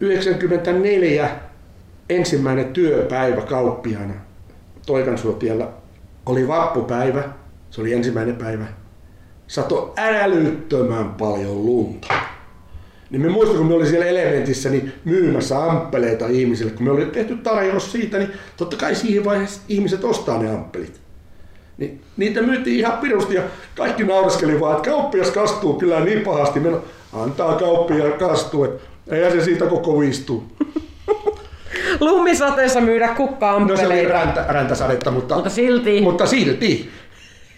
94 ensimmäinen työpäivä kauppiaana Toikansuotiellä oli vappupäivä, se oli ensimmäinen päivä. Sato älyttömän paljon lunta. Niin me muistan, kun me oli siellä Elementissä niin myymässä amppeleita ihmisille, kun me oli tehty tarjous siitä, niin totta kai siihen vaiheessa ihmiset ostaa ne amppelit. Niin niitä myytiin ihan pirusti ja kaikki naureskeli vaan, että kauppias kastuu kyllä niin pahasti. Meillä antaa kauppiaan kastua, eihän se siitä koko viistuu. Lumisateessa myydä kukka-amppeleita. No se oli räntäsadetta, mutta silti.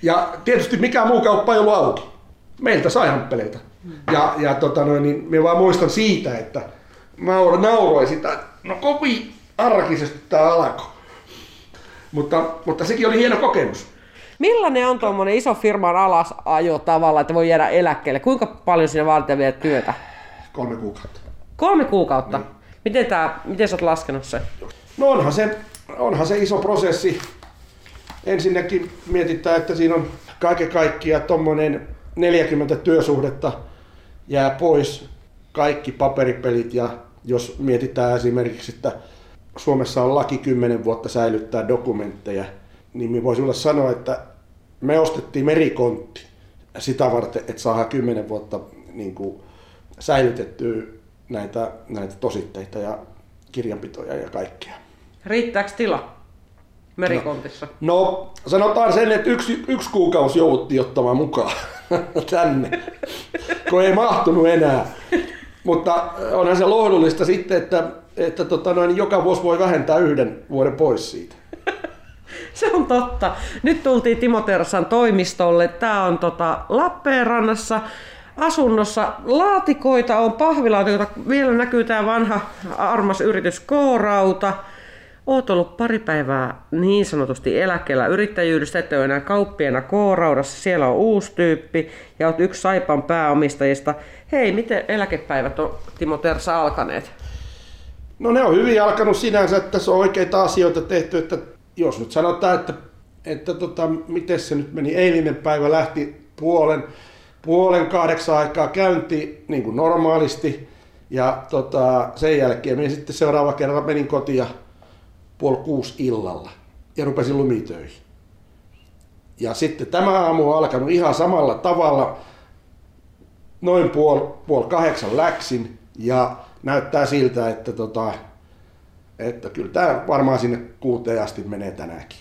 Ja tietysti mikään muu kauppa ei ollut auki. Meiltä sai amppeleita. Ja niin me vaan muistan siitä, että mä nauroin sitä, no kovin arkisesti tää alkoi. Mutta sekin oli hieno kokemus. Millainen on tuommoinen iso firman alasajo tavalla, että voi jäädä eläkkeelle? Kuinka paljon sinä vaaditaan vielä työtä? 3 kuukautta. 3 kuukautta? Niin. Miten sä oot laskenut sen? No onhan se iso prosessi. Ensinnäkin mietitään, että siinä on kaiken kaikkiaan tuommoinen 40 työsuhdetta jää pois, kaikki paperipelit, ja jos mietitään esimerkiksi, että Suomessa on laki 10 vuotta säilyttää dokumentteja, niin me voisi sanoa, että me ostettiin merikontti sitä varten, että saadaan 10 vuotta niin kuin säilytettyä näitä tositteita ja kirjanpitoja ja kaikkea. Riittääkö tila merikontissa? No sanotaan sen, että yksi kuukausi jouduttiin ottamaan mukaan tänne, kun ei mahtunut enää. Mutta onhan se lohdullista sitten, että joka vuosi voi vähentää 1 vuoden pois siitä. Se on totta. Nyt tultiin Timo Tersan toimistolle. Tämä on Lappeenrannassa asunnossa. Laatikoita on, pahvilaatikoita. Vielä näkyy tämä vanha armas yritys K-rauta. Olet ollut pari päivää niin sanotusti eläkkeellä yrittäjyydestä, ettei ole enää kauppiaana K-raudassa. Siellä on uusi tyyppi ja olet yksi Saipan pääomistajista. Hei, miten eläkepäivät on, Timo Tersa, alkaneet? No ne on hyvin alkanut sinänsä, että tässä on oikeita asioita tehty. Että jos nyt sanotaan, että miten se nyt meni, eilinen päivä lähti puolen 8 aikaa käyntiin niin kuin normaalisti. Ja sen jälkeen minä sitten seuraava kerran menin kotiin 5:30 illalla ja rupesin lumitöihin. Ja sitten tämä aamu on alkanut ihan samalla tavalla. Noin 7:30 läksin ja näyttää siltä, että kyllä tämä varmaan sinne 6 asti menee tänäänkin.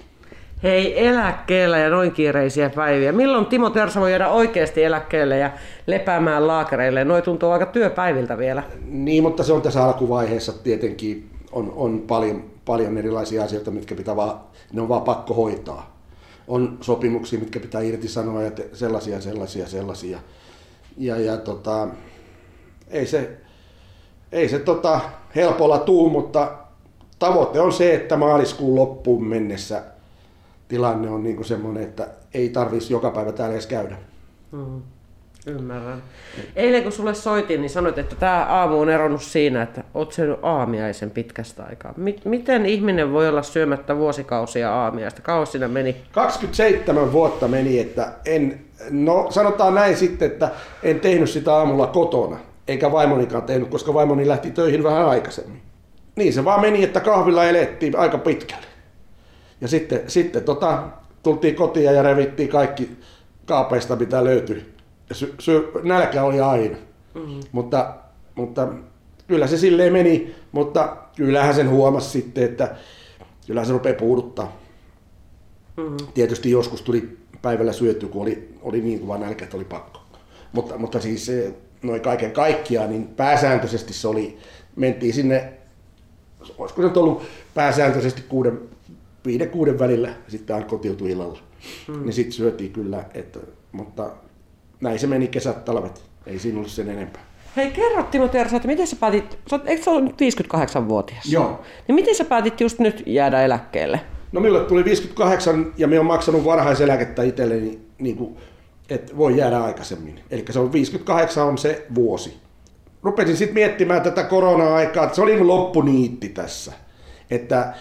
Hei, eläkkeellä ja noin kiireisiä päiviä. Milloin Timo Tersa voi jäädä oikeasti eläkkeelle ja lepäämään laakereille? Noi tuntuu aika työpäiviltä vielä. Niin, mutta se on tässä alkuvaiheessa tietenkin. On paljon erilaisia asioita, mitkä pitää ne on vaan pakko hoitaa. On sopimuksia, mitkä pitää irtisanoa ja sellaisia. Ja ei se helpolla tuu, mutta tavoite on se, että maaliskuun loppuun mennessä tilanne on niinku semmoinen, että ei tarvitsisi joka päivä täällä edes käydä. Mm. Ymmärrän. Eilen kun sulle soitin, niin sanoit, että tämä aamu on eronnut siinä, että olet syönyt aamiaisen pitkästä aikaa. Miten ihminen voi olla syömättä vuosikausia aamiaista? Kauan siinä meni? 27 vuotta meni, että sanotaan näin sitten, että en tehnyt sitä aamulla kotona, eikä vaimonikaan tehnyt, koska vaimoni lähti töihin vähän aikaisemmin. Niin se vaan meni, että kahvilla elettiin aika pitkälle. Ja sitten tultiin kotiin ja revittiin kaikki kaapeista, mitä löytyi. Nälkä oli aina, mutta kyllä se silleen meni, mutta kyllähän sen huomasi sitten, että kyllähän se rupeaa puuduttaa. Mm-hmm. Tietysti joskus tuli päivällä syötyä, kun oli niin kuva nälkä, että oli pakko. Mutta siis noin kaiken kaikkiaan, niin pääsääntöisesti se oli, mentiin sinne, olisiko se ollut pääsääntöisesti 5-6 välillä, sitten aina kotiutui illalla. Mm-hmm. Niin sitten syötiin kyllä, mutta näin se meni kesät, talvet. Ei siinä ollut sen enempää. Hei, kerro Timo Tersa, että miten sä päätit, eikö se ole nyt 58-vuotias? Joo. Niin miten sä päätit just nyt jäädä eläkkeelle? No minulle tuli 58 ja minä olen maksanut varhaiseläkettä itselleni, niin että voi jäädä aikaisemmin. Eli se on 58 on se vuosi. Rupesin sitten miettimään tätä korona-aikaa, että se oli niin loppuniitti tässä. Että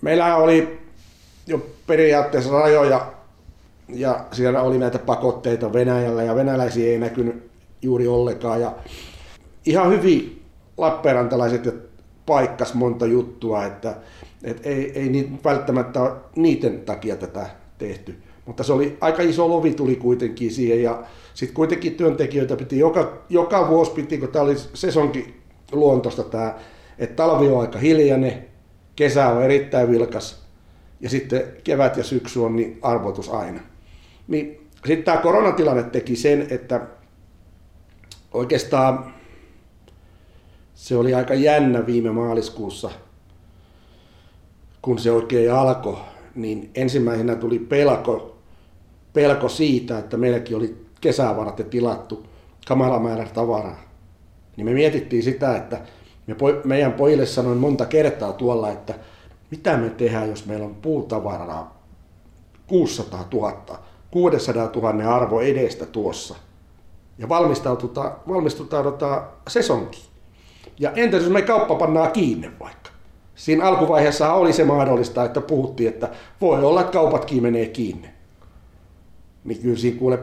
meillä oli jo periaatteessa rajoja. Ja siellä oli näitä pakotteita Venäjällä ja venäläisiä ei näkynyt juuri ollenkaan. Ja ihan hyvin lappeenrantalaiset jo paikkas monta juttua, että ei niitä välttämättä niiden takia tätä tehty. Mutta se oli aika iso lovi tuli kuitenkin siihen, ja sitten kuitenkin työntekijöitä piti joka vuosi piti, kun tämä oli sesonkin luontosta tämä, että talvi on aika hiljainen, kesä on erittäin vilkas ja sitten kevät ja syksy on niin arvotus aina. Niin, sitten tämä koronatilanne teki sen, että oikeastaan se oli aika jännä viime maaliskuussa, kun se oikein alkoi, niin ensimmäisenä tuli pelko siitä, että meilläkin oli kesää varten tilattu kamala määrä tavaraa. Niin me mietittiin sitä, että meidän pojille sanoin monta kertaa tuolla, että mitä me tehdään, jos meillä on puutavaraa 600 000 arvo edestä tuossa. Ja valmistaudutaan sesonkiin. Ja entä jos me kauppa pannaan kiinni vaikka? Siinä alkuvaiheessa oli se mahdollista, että puhuttiin, että voi olla, että kaupatkin menee kiinni. Niin kyllä siinä kuule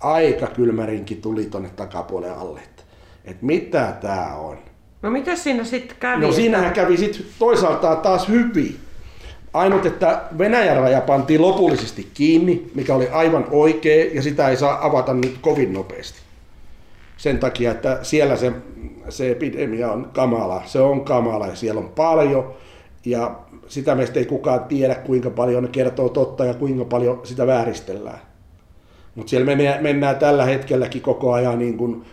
aika kylmärinkin tuli tuonne takapuolen alle, että mitä tää on. No mitä siinä sitten kävi? No siinähän kävi sitten toisaalta taas hyvin. Ainut, että Venäjän raja pantiin lopullisesti kiinni, mikä oli aivan oikea, ja sitä ei saa avata nyt kovin nopeasti. Sen takia, että siellä se epidemia on kamala. Se on kamala ja siellä on paljon. Ja sitä meistä ei kukaan tiedä, kuinka paljon ne kertoo totta ja kuinka paljon sitä vääristellään. Mutta siellä mennään tällä hetkelläkin koko ajan niin kuin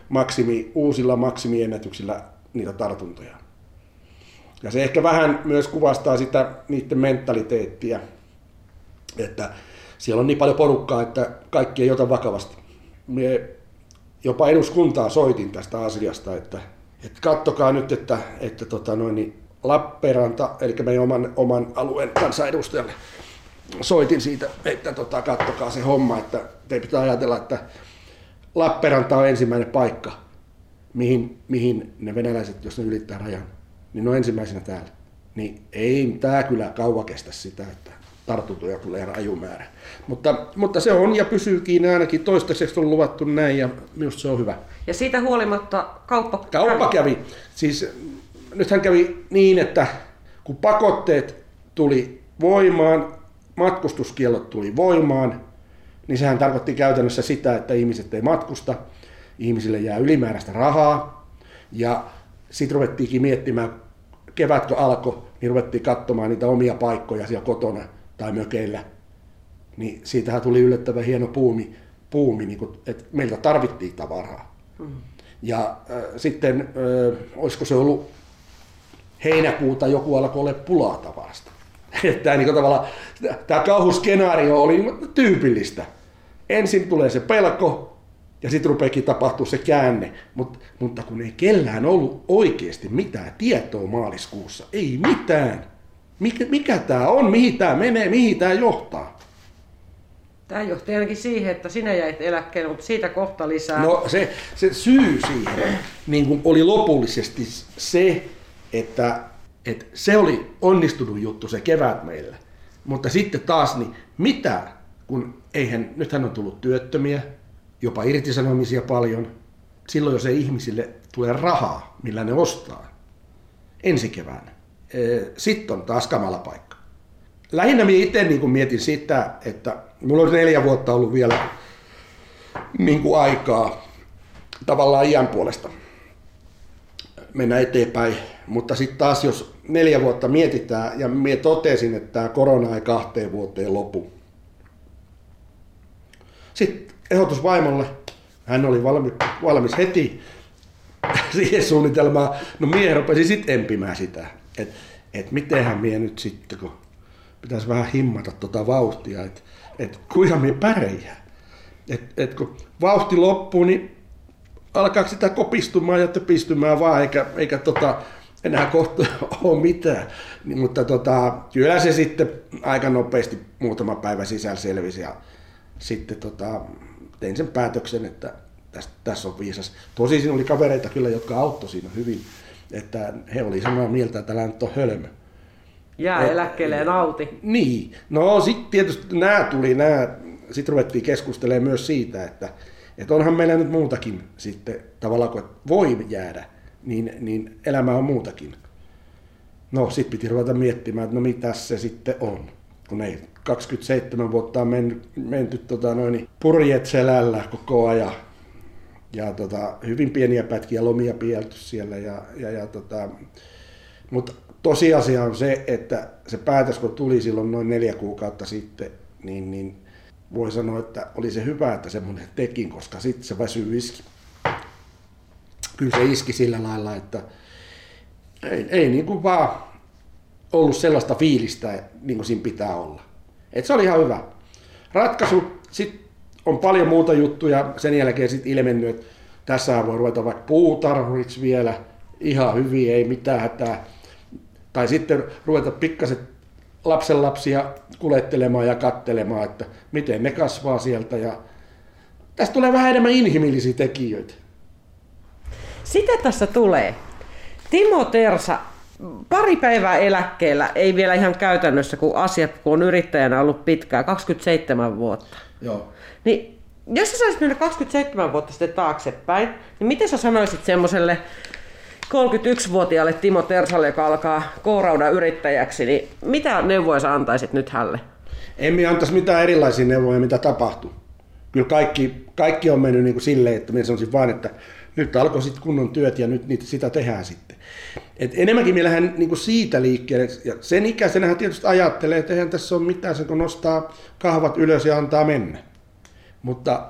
uusilla maksimiennätyksillä niitä tartuntoja. Ja se ehkä vähän myös kuvastaa sitä niiden mentaliteettiä, että siellä on niin paljon porukkaa, että kaikki ei ota vakavasti. Me jopa eduskuntaa soitin tästä asiasta, että katsokaa nyt, että Lappeenranta, eli meidän oman alueen kansanedustajalle soitin siitä, että katsokaa se homma, että te pitää ajatella, että Lappeenranta on ensimmäinen paikka, mihin ne venäläiset, jos ne ylittää rajan, niin ne on ensimmäisenä täällä. Niin ei tämä kyllä kauan kestä sitä, että tartuntoja tulee rajumäärä. Mutta se on ja pysyy kiinni ainakin toistaiseksi on luvattu näin ja minusta se on hyvä. Ja siitä huolimatta kauppa kävi. Siis nythän kävi niin, että kun pakotteet tuli voimaan, matkustuskiellot tuli voimaan, niin sehän tarkoitti käytännössä sitä, että ihmiset ei matkusta, ihmisille jää ylimääräistä rahaa ja sitten ruvettiinkin miettimään, kevätkö alkoi, niin ruvettiin katsomaan niitä omia paikkoja siellä kotona tai mökeillä. Niin siitähän tuli yllättävän hieno puumi niin kun, että meiltä tarvittiin tavaraa. Mm. Ja sitten, olisiko se ollut heinäkuuta, joku alkoi olla pulaa tavarasta. Tämä niin kauhuskenaario oli tyypillistä. Ensin tulee se pelko. Ja sitten rupeekin tapahtuu se käänne, mutta kun ei kellään ollut oikeasti mitään tietoa maaliskuussa, ei mitään. Mikä tämä on, mihin tämä menee, mihin tämä johtaa? Tämä johti ainakin siihen, että sinä jäit eläkkeelle, mutta siitä kohta lisää. No se syy siihen niin oli lopullisesti se, että se oli onnistunut juttu se kevät meillä. Mutta sitten taas, niin mitä, kun nythän on tullut työttömiä. Jopa irtisanomisia paljon, silloin jos ei ihmisille tule rahaa, millä ne ostaa ensi keväänä. Sitten on taas kamala paikka. Lähinnä minä itse niin mietin sitä, että minulla on 4 vuotta ollut vielä niin kuin aikaa tavallaan iän puolesta mennä eteenpäin. Mutta sitten taas jos 4 vuotta mietitään ja minä totesin, että tämä korona ei 2 vuoteen lopu. Sitten ehdotus vaimolle, hän oli valmis heti siihen suunnitelmaan. No mie rupesin sitten empimään sitä, että mitenhän mie nyt sitten, kun pitäisi vähän himmata tuota vauhtia, että kuinka mie pärjää. Että kun vauhti loppuu, niin alkaa sitä kopistumaan ja töpistymään vaan, eikä enää kohta ole mitään. Niin, mutta kyllä se sitten aika nopeasti muutama päivä sisällä selvisi ja sitten tein sen päätöksen, että tässä on viisas. Tosin siinä oli kavereita kyllä, jotka auttoi siinä hyvin, että he olivat samaa mieltä, että älä nyt ole hölmö. Jää eläkkeelle ja nauti. Niin. No sitten tietysti sitten ruvettiin keskustelemaan myös siitä, että onhan meillä nyt muutakin sitten tavallaan, kun voi jäädä niin elämä on muutakin. No, sitten piti ruveta miettimään, että no mitäs se sitten on, kun ei 27 vuotta on menty purjeet selällä koko ajan. Ja hyvin pieniä pätkiä lomia pielty siellä. Mutta tosiasia on se, että se päätös, kun tuli silloin noin 4 kuukautta sitten, niin voi sanoa, että oli se hyvä, että semmoinen tekin, koska sitten se väsyy iski. Kyllä se iski sillä lailla, että ei niin kuin vaan ollut sellaista fiilistä, niin kuin siinä pitää olla. Et se oli ihan hyvä ratkaisu. Sitten on paljon muuta juttuja sen jälkeen sitten ilmennyt, että tässä voi ruveta vaikka puutarhuriksi vielä ihan hyvin, ei mitään hätää. Tai sitten ruveta pikkaset lapsenlapsia kulettelemaan ja katselemaan, että miten ne kasvaa sieltä. Ja tästä tulee vähän enemmän inhimillisiä tekijöitä. Sitä tässä tulee. Timo Tersa, pari päivää eläkkeellä, ei vielä ihan käytännössä, kun on yrittäjänä ollut pitkään, 27 vuotta. Joo. Niin, jos sä saisit mennä 27 vuotta sitten taaksepäin, niin miten sä sanoisit semmoiselle 31-vuotiaalle Timo Tersalle, joka alkaa K-raudan yrittäjäksi, niin mitä neuvoja sä antaisit nyt hälle? En minä antaisi mitään erilaisia neuvoja, mitä tapahtuu. Kyllä kaikki on mennyt niin kuin silleen, että minä sanoisin vaan, että nyt alkoi sitten kunnon työt ja nyt niitä sitä tehdään sitten. Et enemmänkin minä lähden niin kuin siitä liikkeelle. Ja sen ikäisenähän tietysti ajattelee, että eihän tässä ole mitään sen, kun nostaa kahvat ylös ja antaa mennä. Mutta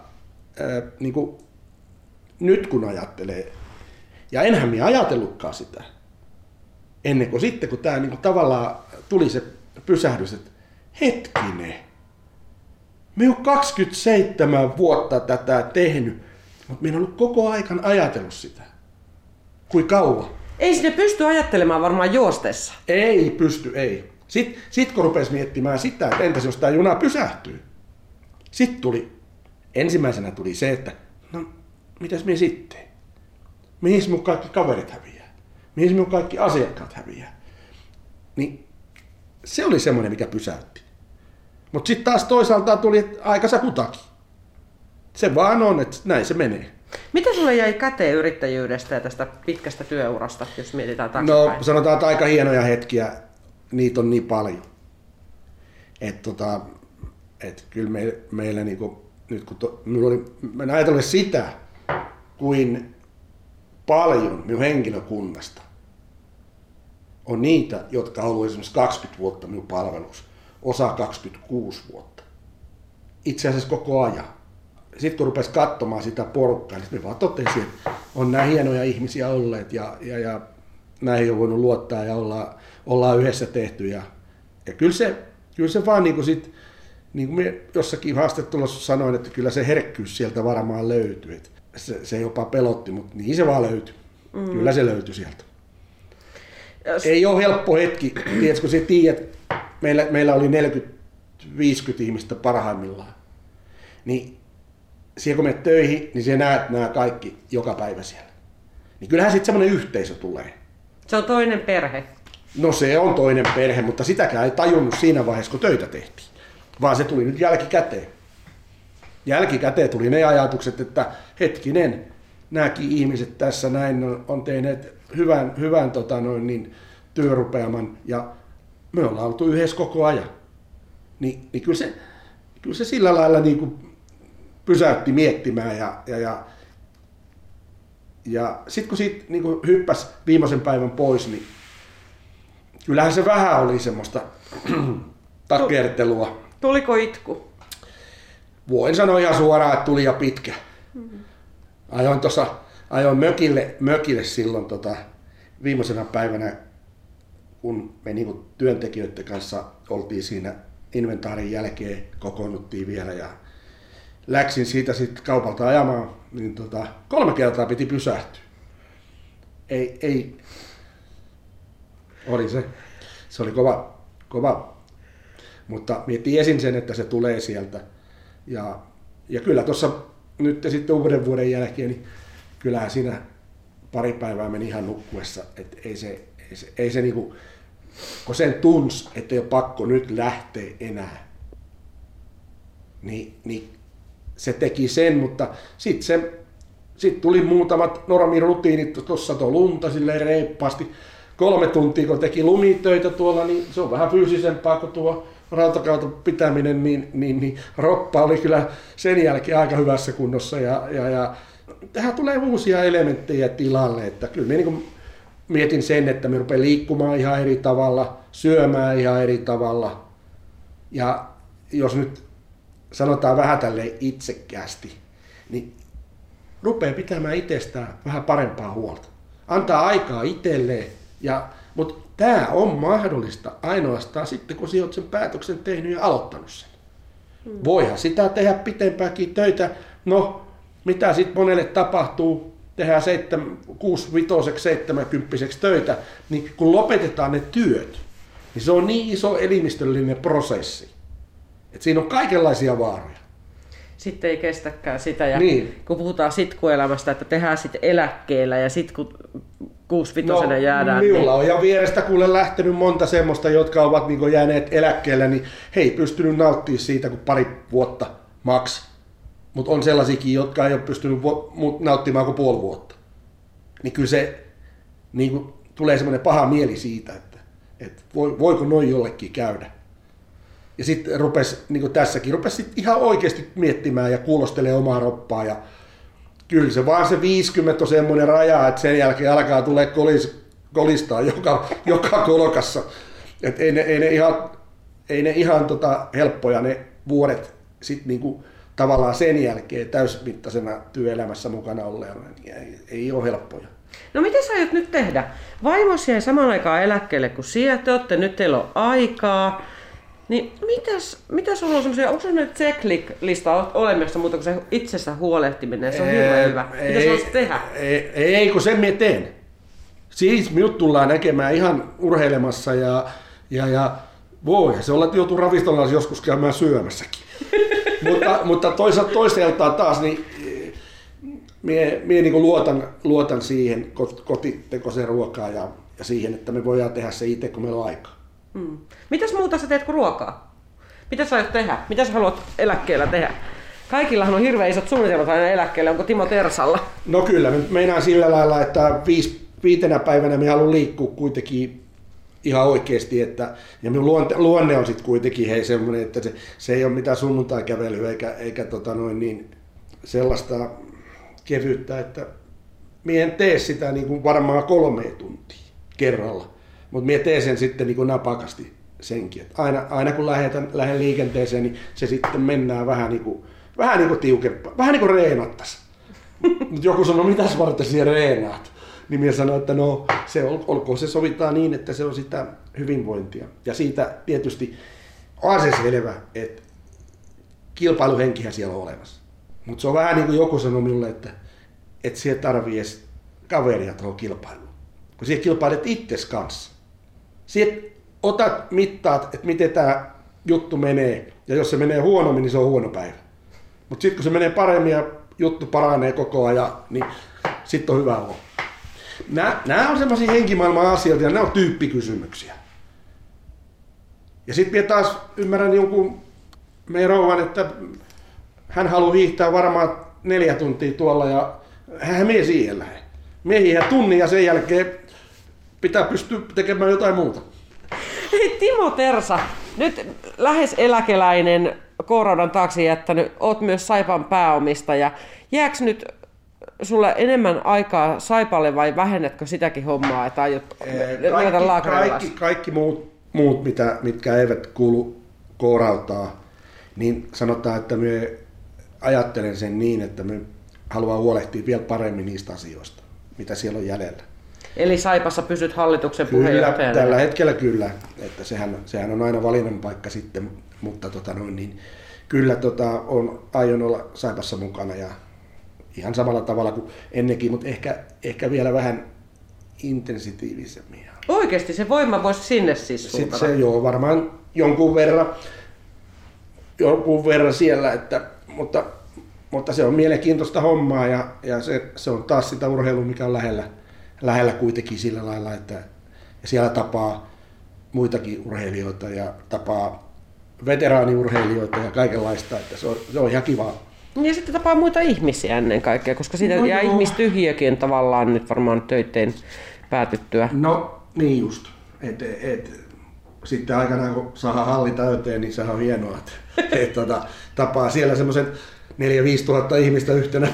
niin kuin, nyt kun ajattelee, ja enhän minä ajatellutkaan sitä, ennen kuin sitten, kun tämä niin kuin tavallaan tuli se pysähdys, että hetkinen, minä olen 27 vuotta tätä tehnyt, mutta minä olen ollut koko aikan ajatellut sitä. Kuinka kauan? Ei sinne pysty ajattelemaan varmaan juostessa. Ei pysty, ei. Sitten kun rupesi miettimään sitä, että entäs jos tämä juna pysähtyy. Sitten ensimmäisenä tuli se, että no mitäs minä sitten? Mihin minun kaikki kaverit häviää? Mihin minun kaikki asiakkaat häviää? Niin se oli semmoinen, mikä pysäytti. Mutta sitten taas toisaalta tuli, että aikansa kutakin. Se vaan on, että näin se menee. Mitä sulle jäi käteen yrittäjyydestä ja tästä pitkästä työurasta, jos mietitään taaksepäin? No sanotaan, että aika hienoja hetkiä, niitä on niin paljon. Että kyllä meillä niinku, nyt kun mä ajattelin sitä, kuin paljon minun henkilökunnasta on niitä, jotka on ollut esimerkiksi 20 vuotta minun palvelussa, osa 26 vuotta. Itse asiassa koko ajan. Sitten kun rupesi katsomaan sitä porukkaa, niin me vaan totesin, että on nämä hienoja ihmisiä olleet ja näihin on voinut luottaa ja ollaan yhdessä tehty. Ja kyllä se vaan niin kuin sit, niin kuin me jossakin haastattelussa sanoin, että kyllä se herkkyys sieltä varmaan löytyy. Et se jopa pelotti, mutta niin se vaan löytyi. Mm. Kyllä se löytyi sieltä. Ei ole helppo hetki. Tiedätkö, kun sä tiedät, meillä oli 40-50 ihmistä parhaimmillaan. Niin siihen kun menet töihin, niin sä näet nämä kaikki joka päivä siellä. Niin kyllähän sitten semmoinen yhteisö tulee. Se on toinen perhe. No se on toinen perhe, mutta sitäkään ei tajunnut siinä vaiheessa, kun töitä tehtiin. Vaan se tuli nyt jälkikäteen. Jälkikäteen tuli ne ajatukset, että hetkinen, nämäkin ihmiset tässä näin on tehneet hyvän työrupeaman ja me ollaan oltu yhdessä koko ajan. Niin kyllä se sillä lailla niin kuin pysäytti miettimään ja sitten kun siitä niin kuin hyppäsi viimeisen päivän pois, niin kyllähän se vähän oli semmoista takertelua. Tuliko itku? Voin sanoa ihan suoraan, että tuli ja pitkä. Ajoin mökille silloin viimeisenä päivänä, kun me niin kuin työntekijöiden kanssa oltiin siinä inventaarin jälkeen, kokoonnuttiin vielä ja läksin siitä sitten kaupalta ajamaan, niin 3 kertaa piti pysähtyä. Ei. Oli se. Se oli kova. Mutta mietin ensin sen, että se tulee sieltä. Ja kyllä tuossa nyt sitten uuden vuoden jälkeen, niin kyllähän siinä pari päivää meni ihan nukkuessa. Että ei se niinku, kun sen tunsi, että ei ole pakko nyt lähteä enää, niin se teki sen, mutta sitten se Sitten tuli muutamat normirutiinit, tuossa satoi lunta silleen reippaasti. 3 tuntia kun teki lumitöitä tuolla, niin se on vähän fyysisempää kuin tuo rautakauton pitäminen, niin roppa oli kyllä sen jälkeen aika hyvässä kunnossa. Ja tähän tulee uusia elementtejä tilalle, että kyllä minä niin mietin sen, että me rupean liikkumaan ihan eri tavalla, syömään ihan eri tavalla. Ja jos nyt sanotaan vähän tälleen itsekkäästi, niin rupeaa pitämään itsestään vähän parempaa huolta. Antaa aikaa itselleen, mutta tämä on mahdollista ainoastaan sitten, kun sinä olet sen päätöksen tehnyt ja aloittanut sen. Voihan sitä tehdä pitempäänkin töitä. No, mitä sitten monelle tapahtuu, tehdään 6-5-70 töitä, niin kun lopetetaan ne työt, niin se on niin iso elimistöllinen prosessi, että siinä on kaikenlaisia vaaroja. Sitten ei kestäkään sitä. Ja niin. Kun puhutaan sitkuelämästä, että tehdään sitten eläkkeellä ja sitten kun 6-5 jäädään. Minulla on ja vierestä kuule lähtenyt monta semmoista, jotka ovat niin jääneet eläkkeellä, niin he ei pystynyt nauttimaan siitä kuin 2 vuotta maks. Mutta on sellaisiakin, jotka ei ole pystynyt nauttimaan kuin 0,5 vuotta. Niin kyllä se niin tulee semmoinen paha mieli siitä, että voiko noin jollekin käydä. Ja sitten rupes, niin kuin tässäkin, sit ihan oikeasti miettimään ja kuulostelee omaa roppaa. Ja kyllä se vaan se 50 on semmoinen raja, että sen jälkeen alkaa tulee kolistaa joka kolkassa. Et ei ne ihan helppoja ne vuodet sitten niinku tavallaan sen jälkeen täysmittaisena työelämässä mukana olleena. Ei ole helppoja. No miten sä aiot nyt tehdä? Vaimosi jäi samaan aikaan eläkkeelle kuin te olette, nyt teillä on aikaa. Niin mitä sulla on semmoisia, onko semmoinen checklist-lista olemassa muuta kuin se itsessä huolehtiminen? Se on hirveän hyvä. Mitä sä olisit tehdä? Ei, kun sen mie teen. Siis minut tullaan näkemään ihan urheilemassa ja voihan se olla, että joutuu ravistollaan joskus käymään syömässäkin. mutta toiseltaan taas, niin minä niin luotan siihen kotitekoiseen ruokaan ja siihen, että me voidaan tehdä se itse, kun meillä on aikaa. Mm. Mitäs muuta sä teet kuin ruokaa? Mitä sä aiot tehdä? Mitä sä haluat eläkkeellä tehdä? Kaikillahan on hirveän isot suunnitelmat aina eläkkeellä. Onko Timo Tersalla? No kyllä, meinaan sillä lailla, että 5 päivänä minä haluan liikkua kuitenkin ihan oikeasti. Ja minun luonne on sitten kuitenkin hei semmoinen, että se ei ole mitään sunnuntaikävelyä eikä sellaista kevyyttä, että minä en tee sitä niin kuin varmaan 3 tuntia kerralla. Mutta minä teen sen sitten niin kuin napakasti senkin, että aina kun lähden liikenteeseen, niin se sitten mennään vähän niin kuin tiukempaa, vähän niin kuin reenattaisiin. Mutta joku sanoo, mitäs varten siellä reenaat? Niin minä sanon, että no, olkoon se sovitaan niin, että se on sitä hyvinvointia. Ja siitä tietysti on se selvä, että kilpailuhenkihän siellä on olemassa. Mutta se on vähän niin kuin joku sanoi minulle, että siellä tarvii edes kaveria tuohon kilpailuun. Kun sinä kilpailet itses kanssa. Sinä otat mittaat, että miten tämä juttu menee. Ja jos se menee huonommin, niin se on huono päivä. Mutta sitten kun se menee paremmin ja juttu paranee koko ajan, niin sitten on hyvä olla. Nämä on sellaisia henkimaailman asioita ja nämä on tyyppikysymyksiä. Ja sitten minä taas ymmärrän jonkun meidän rouvan, että hän haluaa hiihtää varmaan 4 tuntia tuolla ja hän menee siihen lähe. Miehiä tunnin ja sen jälkeen pitää pystyä tekemään jotain muuta. Hei Timo Tersa, nyt lähes eläkeläinen, K-raudan taakse jättänyt, oot myös Saipan pääomistaja. Jääkö nyt sulle enemmän aikaa Saipalle vai vähennätkö sitäkin hommaa, että aiot ruveta laakereilla? Kaikki muut mitkä eivät kuulu K-rautaa, niin sanotaan, että minä ajattelen sen niin, että minä haluan huolehtia vielä paremmin niistä asioista, mitä siellä on jäljellä. Eli Saipassa pysyt hallituksen puheenjohtajana? Tällä hetkellä kyllä, että sehän on aina valinnan paikka sitten, mutta aion olla Saipassa mukana ja ihan samalla tavalla kuin ennenkin, mutta ehkä vielä vähän intensiivisemmin. Oikeasti se voima voisi sinne siis suuntata? Sitten se joo, varmaan jonkun verran siellä, mutta se on mielenkiintoista hommaa ja se on taas sitä urheilua, mikä on lähellä kuitenkin sillä lailla, että ja siellä tapaa muitakin urheilijoita ja tapaa veteraaniurheilijoita ja kaikenlaista, että se on ihan kivaa. Ja sitten tapaa muita ihmisiä ennen kaikkea, koska siitä jää ihmistyhjiökin tavallaan nyt varmaan töitteen päätyttyä. No niin just. Sitten aikanaan kun saadaan halli täyteen, niin sehän on hienoa, että tapaa siellä semmoiset 4-5 tuhatta ihmistä yhtenä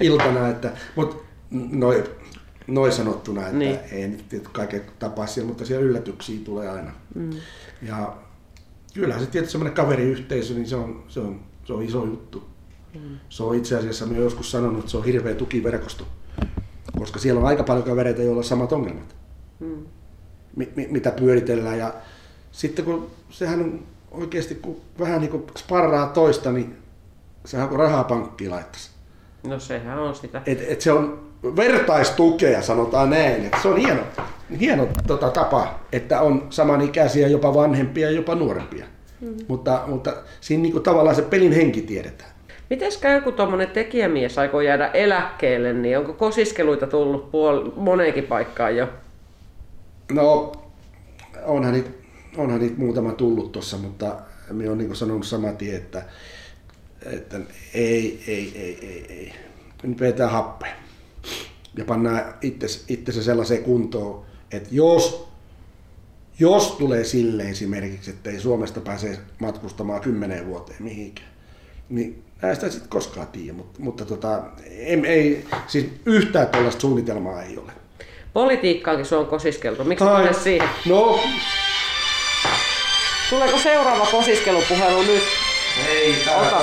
iltana. Mutta noin sanottuna, että niin. Ei nyt kaiken tapaa siellä, mutta siellä yllätyksiä tulee aina. Mm. Ja kyllähän se tietysti semmoinen kaveriyhteisö, niin se on iso juttu. Mm. Se on itse asiassa, minä joskus sanonut, että se on hirveä tukiverkosto, koska siellä on aika paljon kavereita, joilla on samat ongelmat, mitä pyöritellään. Ja sitten kun sehän on oikeasti, kun vähän niin kuin sparraa toista, niin sehän kun rahaa pankkiin laittaisi. No sehän on sitä. Et se on vertaistukea, sanotaan näin. Et se on hieno tapa, että on samanikäisiä, jopa vanhempia, jopa nuorempia. Mm-hmm. Mutta siinä niin kuin tavallaan se pelin henki tiedetään. Mitenkä joku tuommoinen tekijämies aikoo jäädä eläkkeelle, niin onko kosiskeluita tullut moneenkin paikkaan jo? No onhan niitä muutama tullut tuossa, mutta minä olen niin sanonut saman tien, että ei. Nyt vetää happea ja pannaan itsensä sellaiseen kuntoon, että jos tulee sille esimerkiksi, että ei Suomesta pääse matkustamaan 10 vuoteen mihinkään, niin näistä sitten koskaan tiedä, mutta siis yhtään tällaista suunnitelmaa ei ole. Politiikkaankin se on kosiskeltu. Miksi mennä siihen? No. Tuleeko seuraava kosiskelupuhelu nyt? Ei. Ota.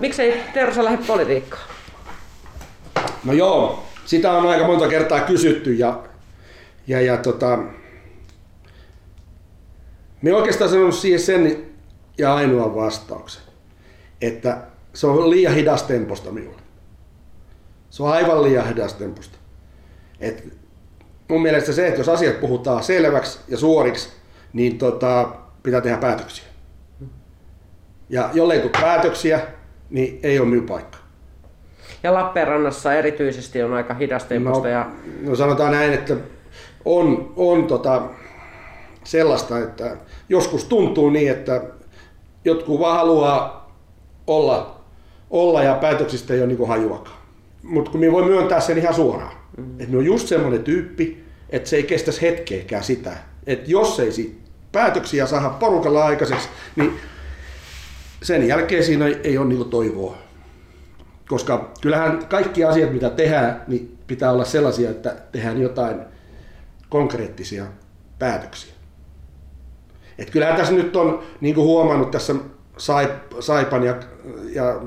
Miksei Tersa lähde politiikkaan? No joo, sitä on aika monta kertaa kysytty ja me oikeastaan sanonut siihen sen ja ainoan vastauksen, että se on liian hidas temposta minulle. Se on aivan liian hidas temposta. Et mun mielestä se, että jos asiat puhutaan selväksi ja suoriksi, niin pitää tehdä päätöksiä. Ja jollei tule päätöksiä, niin ei ole minun paikka. Ja Lappeenrannassa erityisesti on aika hidas temposta. No sanotaan näin, että on sellaista, että joskus tuntuu niin, että jotkut vaan haluaa olla ja päätöksistä ei ole niinku hajuakaan. Mutta kun minä voi myöntää sen ihan suoraan, että minä on just semmoinen tyyppi, että se ei kestäisi hetkeäkään sitä. Että jos ei siitä päätöksiä saada porukalla aikaiseksi, niin sen jälkeen siinä ei ole niinku toivoa. Koska kyllähän kaikki asiat, mitä tehdään, niin pitää olla sellaisia, että tehdään jotain konkreettisia päätöksiä. Et kyllähän tässä nyt on niinku huomannut tässä Saipan ja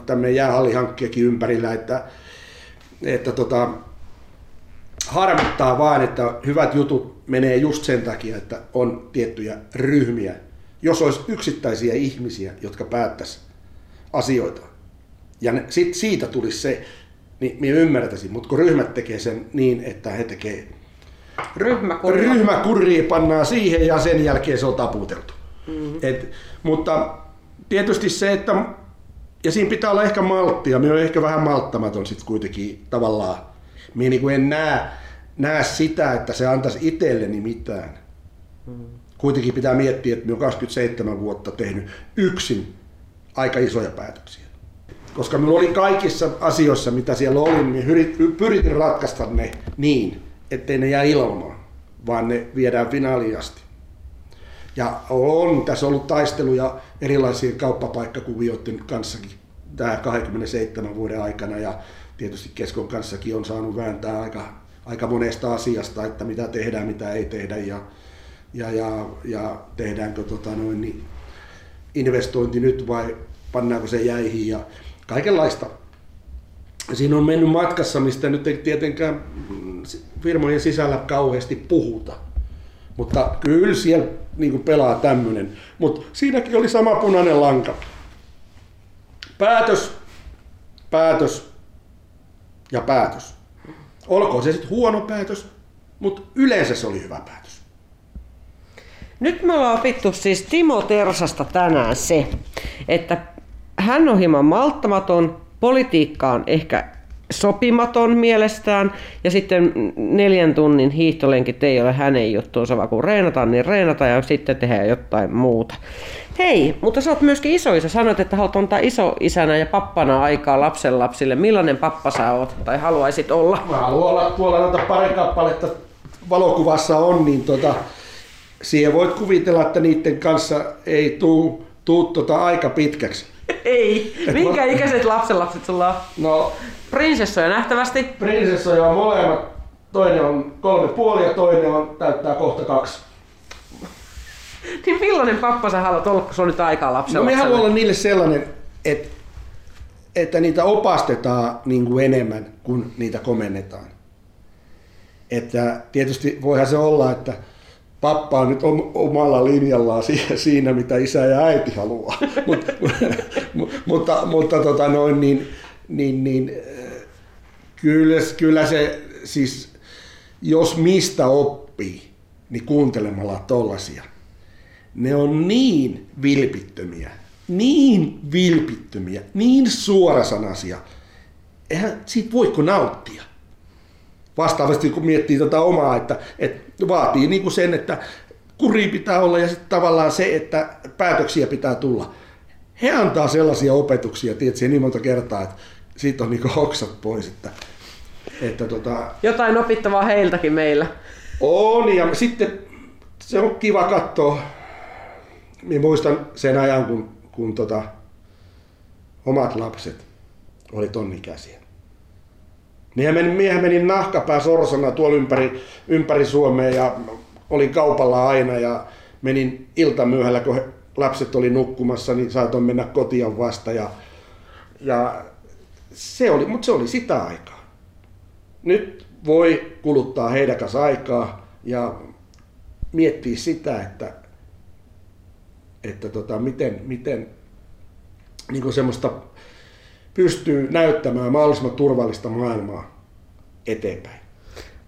tämmöinen jäähallihankkeekin ympärillä, että harmittaa vaan, että hyvät jutut menee just sen takia, että on tiettyjä ryhmiä. Jos olisi yksittäisiä ihmisiä, jotka päättäisi asioita ja sitten siitä tulisi se, niin minä ymmärtäisin, mutta kun ryhmät tekee sen niin, että he tekee ryhmäkuria pannaan siihen ja sen jälkeen se on taputeltu. Mm-hmm. Mutta tietysti se, että ja siinä pitää olla ehkä malttia. Minä olen ehkä vähän malttamaton sitten kuitenkin tavallaan. Minä niin en näe sitä, että se antaisi itselleni mitään. Mm-hmm. Kuitenkin pitää miettiä, että minä olen 27 vuotta tehnyt yksin aika isoja päätöksiä. Koska minulla oli kaikissa asioissa, mitä siellä oli, minä pyritin ratkaista ne niin, ettei ne jää ilmaan, vaan ne viedään finaaliin asti. Ja on tässä ollut taisteluja erilaisien kauppapaikkakuvioiden kanssakin tämä 27 vuoden aikana ja tietysti Keskon kanssakin on saanut vääntää aika monesta asiasta, että mitä tehdään, mitä ei tehdä ja tehdäänkö investointi nyt vai pannaanko se jäihin ja kaikenlaista. Siinä on mennyt matkassa, mistä nyt ei tietenkään firmojen sisällä kauheasti puhuta, mutta kyllä siellä niin pelaa tämmöinen. Mutta siinäkin oli sama punainen lanka. Päätös ja päätös. Olkoon se sitten huono päätös, mutta yleensä se oli hyvä päätös. Nyt me ollaan opittu siis Timo Tersasta tänään se, että hän on hieman malttamaton, politiikkaan ehkä sopimaton mielestään, ja sitten 4 tunnin hiihtolenkit ei ole hänen juttuunsa, vaan kun reenataan, niin reenataan ja sitten tehdään jotain muuta. Hei, mutta sä oot myöskin isoisä. Sanoit, että haluat antaa isoisänä ja pappana aikaa lapsenlapsille. Millainen pappa sä oot tai haluaisit olla? Mä haluan olla tuolla noita pari kappaletta valokuvassa on, niin siihen voit kuvitella, että niiden kanssa ei tuu aika pitkäksi. Ei. Minkä ikäiset lapsenlapset sulla on? No, prinsessoja nähtävästi. Prinsessoja on molemmat. Toinen on 3,5 ja toinen on täyttää kohta 2. Niin millainen pappa sä haluat olla, kun se on nyt aikaa lapsenlapselle? No, me haluan olla niille sellainen, että niitä opastetaan niin kuin enemmän kuin niitä komennetaan. Että tietysti voihan se olla, että pappa on nyt omalla linjallaan siinä, mitä isä ja äiti haluaa. Kyllä se siis, jos mistä oppii, niin kuuntelemalla tollaisia. Ne on niin vilpittömiä, niin suorasanaisia. Eihän siitä voiko nauttia. Vastaavasti kun miettii omaa, että vaatii niin kuin sen, että kuria pitää olla ja sitten tavallaan se, että päätöksiä pitää tulla. He antaa sellaisia opetuksia, tiedätkö, niin monta kertaa, että siitä on niin kuin hoksat pois. Jotain opittavaa heiltäkin meillä. On, ja sitten se on kiva katsoa. Minä muistan sen ajan, kun omat lapset oli ton ikäisiä. Minähän menin nahkapää sorsana tuolla ympäri Suomea ja olin kaupalla aina ja menin iltamyöhällä, kun lapset oli nukkumassa, niin saatoin mennä kotiin vasta. Mutta se oli sitä aikaa. Nyt voi kuluttaa heidän kanssa aikaa ja miettiä sitä, että miten niin semmoista pystyy näyttämään mahdollisimman turvallista maailmaa eteenpäin.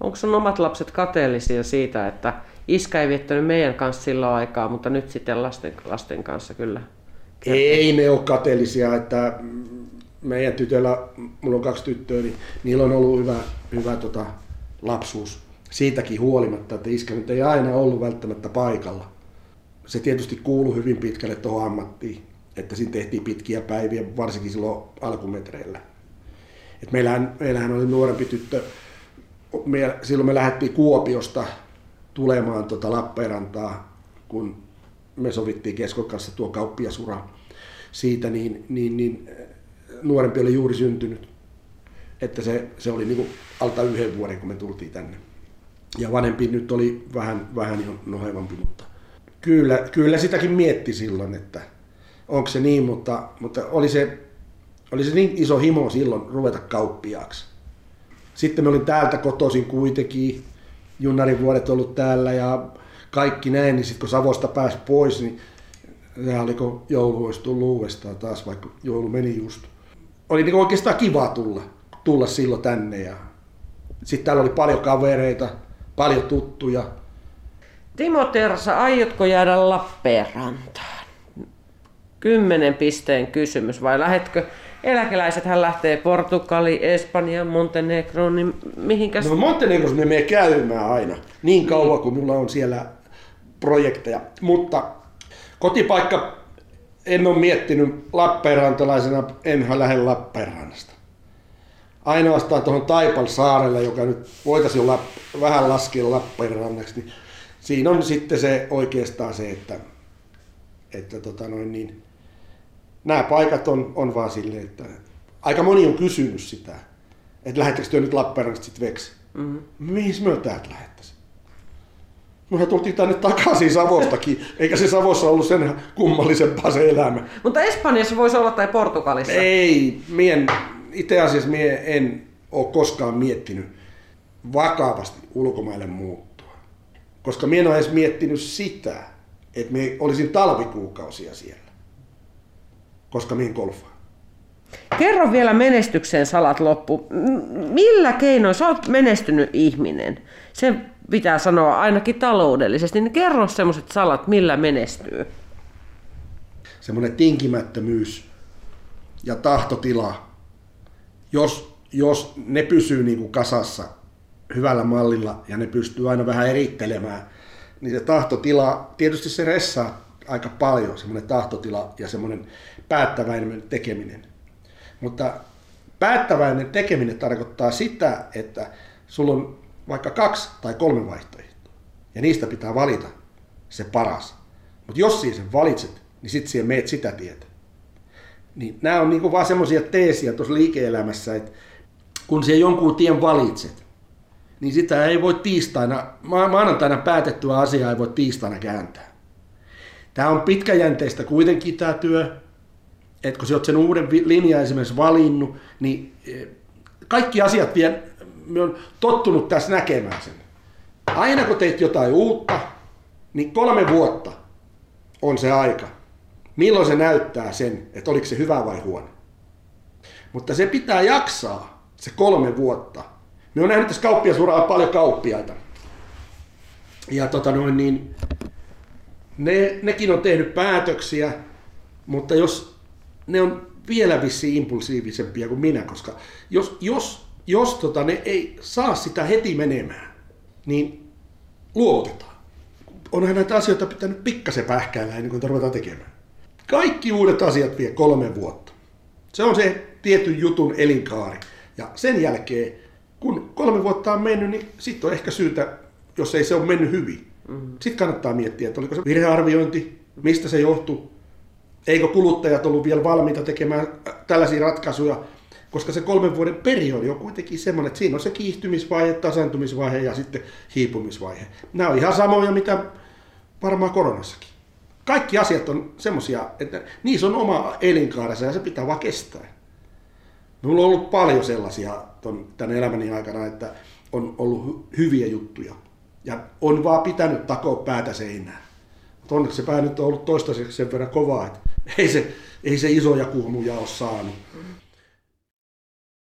Onko sun omat lapset kateellisia siitä, että iskä ei viettänyt meidän kanssa silloin aikaa, mutta nyt sitten lasten kanssa kyllä? Ei ne ole kateellisia, että meidän tytöllä, mulla on 2 tyttöä, niin niillä on ollut hyvä lapsuus. Siitäkin huolimatta, että iskä nyt ei aina ollut välttämättä paikalla. Se tietysti kuului hyvin pitkälle tuohon ammattiin, että siinä tehtiin pitkiä päiviä, varsinkin silloin alkumetreillä. Et meillähän oli nuorempi tyttö, silloin me lähdettiin Kuopiosta tulemaan Lappeenrantaa, kun me sovittiin Keskon kanssa tuo kauppiasura siitä, niin nuorempi oli juuri syntynyt. Että se oli niinku alta 1 vuoden, kun me tultiin tänne. Ja vanhempi nyt oli vähän jo nohevampi, mutta kyllä sitäkin mietti silloin, että onko se niin, mutta oli se niin iso himo silloin ruveta kauppiaaksi. Sitten me olin täältä kotoisin kuitenkin, junnarin vuodet ollut täällä ja kaikki näin, niin sitten kun Savosta pääsi pois, niin sehän oli, kun joulu olisi tullut uudestaan taas, vaikka joulu meni just. Oli niin oikeastaan kiva tulla silloin tänne ja sitten täällä oli paljon kavereita, paljon tuttuja. Timo Tersa, aiotko jäädä Lappeenrantaan? 10 pisteen kysymys, vai lähetkö? Eläkeläisethän lähtee Portugaliin, Espanjaan, Montenegroon, niin mihinkäs? No Montenegrossa me menee käymään aina, niin kauan kuin minulla on siellä projekteja. Mutta kotipaikka en ole miettinyt lappeenrantalaisena, enhän lähde Lappeenrannasta. Ainoastaan tuohon Taipan saarelle, joka nyt voitaisiin vähän laskea Lappeenrannaksi, niin siinä on sitten se oikeastaan se, että nämä paikat on vaan silleen, että aika moni on kysynyt sitä, että lähettekö te nyt Lappeenrannasta sitten veksi. Mm-hmm. Mihin me täältä lähettäisiin? Mehän tultiin tänne takaisin Savostakin, eikä se Savossa ollut sen kummallisempaa se elämä. Mutta Espanjassa voisi olla tai Portugalissa? Ei, itse asiassa en ole koskaan miettinyt vakavasti ulkomaille muuttua, koska minä en ole edes miettinyt sitä, että minä olisin talvikuukausia siellä, koska minä golfaan. Kerro vielä menestykseen salat loppu. Millä keinoin? Sä oot menestynyt ihminen. Se pitää sanoa ainakin taloudellisesti. Niin kerro semmoiset salat, millä menestyy. Semmoinen tinkimättömyys ja tahtotila. Jos jos ne pysyy niin kuin kasassa hyvällä mallilla ja ne pystyy aina vähän erittelemään, niin se tahtotila, tietysti se ressaa aika paljon, semmoinen tahtotila ja semmoinen päättäväinen tekeminen. Mutta päättäväinen tekeminen tarkoittaa sitä, että sulla on vaikka 2 tai 3 vaihtoehtoa ja niistä pitää valita se paras. Mutta jos siihen sen valitset, niin sitten siihen meet sitä tietä. Niin nämä on niinku vaan semmoisia teesiä tuossa liike-elämässä, että kun siihen jonkun tien valitset, niin sitä ei voi maanantaina päätettyä asiaa ei voi tiistaina kääntää. Tämä on pitkäjänteistä kuitenkin tämä työ, että kun sä oot sen uuden linjan esimerkiksi valinnut, niin kaikki asiat vielä, me on tottunut tässä näkemään sen. Aina kun teet jotain uutta, niin 3 vuotta on se aika. Milloin se näyttää sen, että oliko se hyvä vai huono. Mutta se pitää jaksaa, se 3 vuotta. Me on nähnyt tässä kauppiasuraa paljon kauppiaita. Ja nekin on tehnyt päätöksiä, mutta jos ne on vielä vissiin impulsiivisempia kuin minä, koska jos ne ei saa sitä heti menemään, niin luovutetaan. Onhan näitä asioita pitänyt pikkasen pähkäillä ennen kuin tarvitaan tekemään. Kaikki uudet asiat vie 3 vuotta. Se on se tietyn jutun elinkaari. Ja sen jälkeen, kun 3 vuotta on mennyt, niin sitten on ehkä syytä, jos ei se ole mennyt hyvin. Sitten kannattaa miettiä, että oliko se virhearviointi, mistä se johtuu. Eikö kuluttajat ollut vielä valmiita tekemään tällaisia ratkaisuja, koska se 3 vuoden periodi on kuitenkin semmoinen, että siinä on se kiihtymisvaihe, tasaantumisvaihe ja sitten hiipumisvaihe. Nämä on ihan samoja, mitä varmaan koronassakin. Kaikki asiat on semmoisia, että niissä on oma elinkaarensa ja se pitää vaan kestää. Minulla on ollut paljon sellaisia tämän elämäni aikana, että on ollut hyviä juttuja ja on vaan pitänyt takoa päätä seinään. Mutta onneksi se pää nyt on ollut toistaiseksi sen verran kovaa, että ei se isoja kuumuja ole saanut.